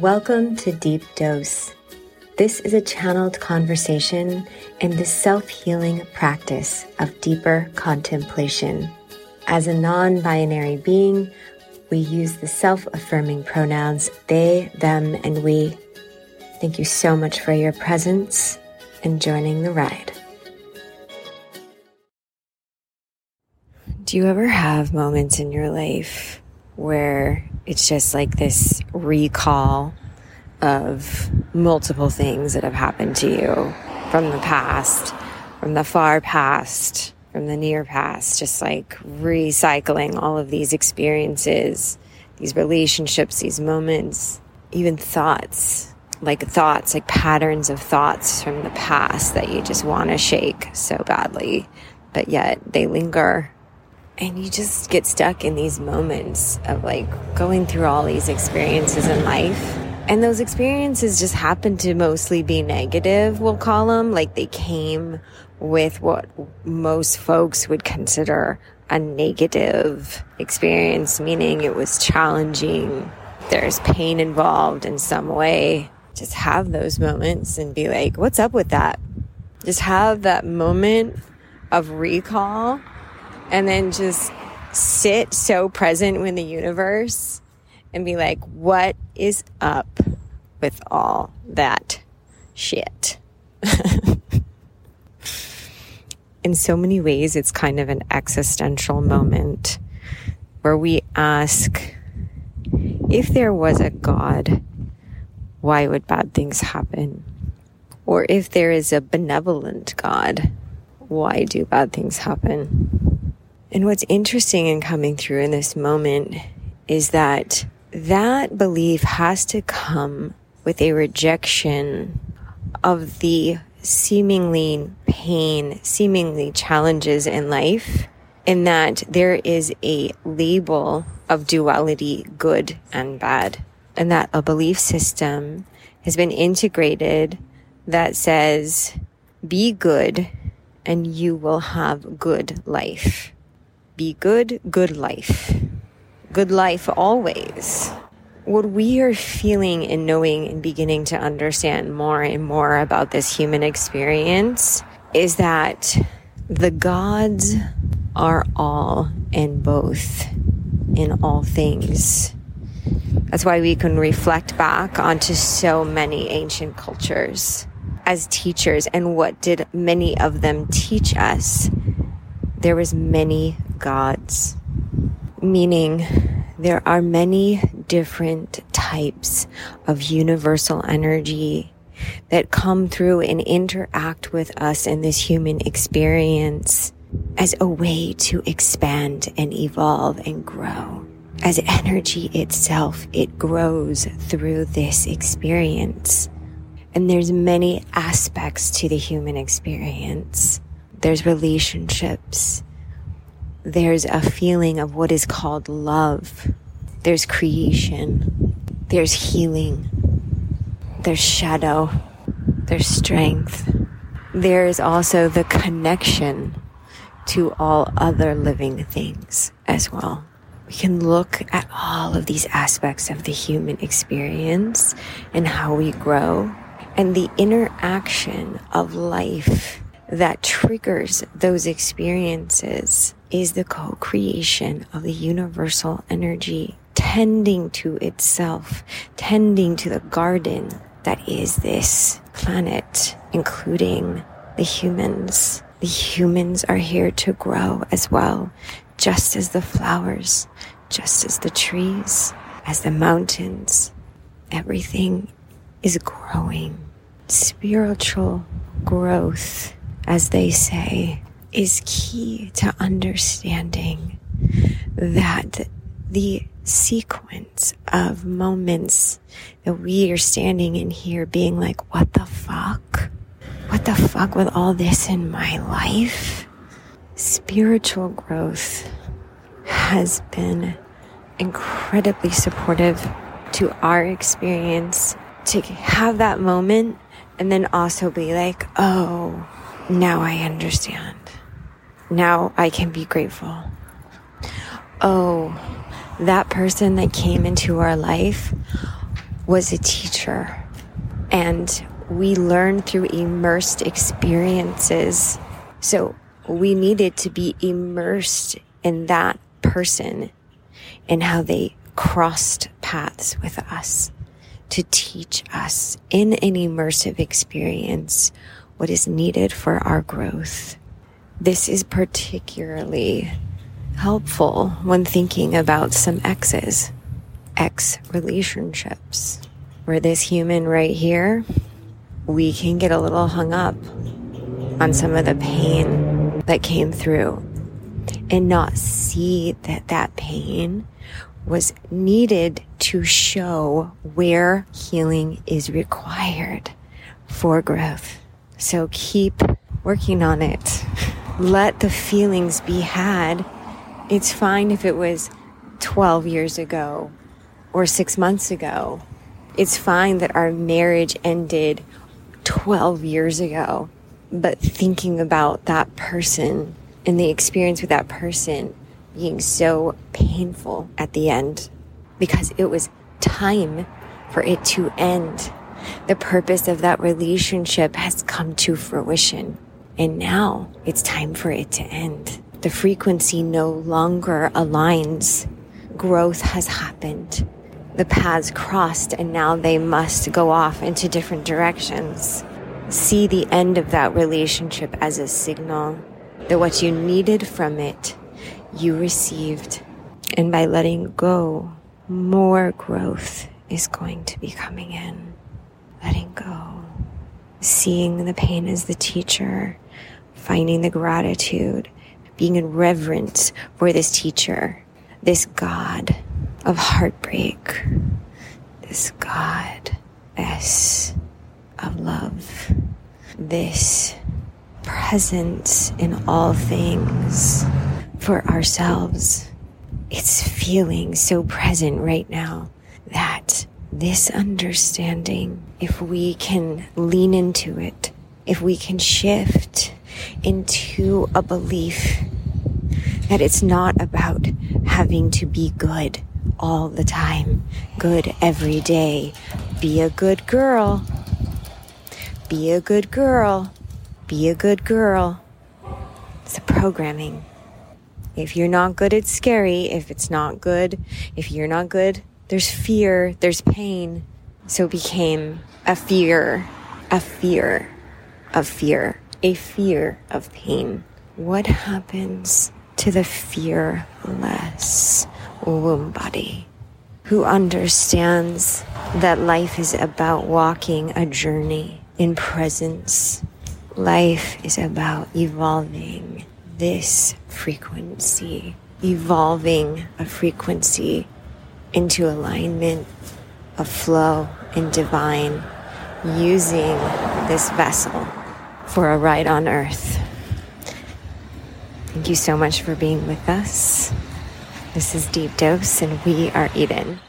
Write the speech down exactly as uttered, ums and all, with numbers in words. Welcome to Deep Dose. This is a channeled conversation in the self-healing practice of deeper contemplation. As a non-binary being, we use the self-affirming pronouns they, them, and we. Thank you so much for your presence and joining the ride. Do you ever have moments in your life where it's just like this recall of multiple things that have happened to you from the past, from the far past, from the near past, just like recycling all of these experiences, these relationships, these moments, even thoughts, like thoughts, like patterns of thoughts from the past that you just want to shake so badly, but yet they linger. And you just get stuck in these moments of like going through all these experiences in life. And those experiences just happen to mostly be negative, we'll call them. Like they came with what most folks would consider a negative experience, meaning it was challenging. There's pain involved in some way. Just have those moments and be like, what's up with that? Just have that moment of recall. And then just sit so present with the universe and be like, what is up with all that shit? In so many ways, it's kind of an existential moment where we ask, if there was a God, why would bad things happen? Or if there is a benevolent God, why do bad things happen? And what's interesting in coming through in this moment is that that belief has to come with a rejection of the seemingly pain, seemingly challenges in life, in that there is a label of duality, good and bad, and that a belief system has been integrated that says, be good and you will have good life. Be good, good life. Good life always. What we are feeling and knowing and beginning to understand more and more about this human experience is that the gods are all and both in all things. That's why we can reflect back onto so many ancient cultures as teachers, and what did many of them teach us? There was many gods, meaning there are many different types of universal energy that come through and interact with us in this human experience as a way to expand and evolve and grow. As energy itself, it grows through this experience. And there's many aspects to the human experience. There's relationships. There's a feeling of what is called love. There's creation. There's healing. There's shadow. There's strength. There is also the connection to all other living things as well. We can look at all of these aspects of the human experience and how we grow, and the interaction of life that triggers those experiences is the co-creation of the universal energy, tending to itself, tending to the garden that is this planet, including the humans. The humans are here to grow as well, just as the flowers, just as the trees, as the mountains. Everything is growing. Spiritual growth, as they say, is key to understanding that the sequence of moments that we are standing in here being like, what the fuck? What the fuck with all this in my life? Spiritual growth has been incredibly supportive to our experience, to have that moment and then also be like, oh, now I understand. Now I can be grateful. Oh, that person that came into our life was a teacher, and we learn through immersed experiences. So we needed to be immersed in that person and how they crossed paths with us to teach us in an immersive experience what is needed for our growth. This is particularly helpful when thinking about some exes, ex relationships, where this human right here, we can get a little hung up on some of the pain that came through and not see that that pain was needed to show where healing is required for growth. So keep working on it. Let the feelings be had. It's fine if it was twelve years ago or six months ago. It's fine that our marriage ended twelve years ago. But thinking about that person and the experience with that person being so painful at the end, because it was time for it to end. The purpose of that relationship has come to fruition, and now it's time for it to end. The frequency no longer aligns. Growth has happened. The paths crossed, and now they must go off into different directions. See the end of that relationship as a signal that what you needed from it, you received. And by letting go, more growth is going to be coming in. Letting go. Seeing the pain as the teacher. Finding the gratitude. Being in reverence for this teacher. This God of heartbreak. This Goddess of love. This presence in all things for ourselves. It's feeling so present right now that this understanding, if we can lean into it, if we can shift into a belief that it's not about having to be good all the time, good every day, be a good girl, be a good girl, be a good girl. It's the programming. If you're not good, it's scary. If it's not good, if you're not good, there's fear, there's pain. So it became a fear, a fear of fear, a fear of pain. What happens to the fearless womb body who understands that life is about walking a journey in presence? Life is about evolving this frequency, evolving a frequency into alignment of flow and divine, using this vessel for a ride on earth. Thank you so much for being with us. This is Deep Dose, and we are Eden.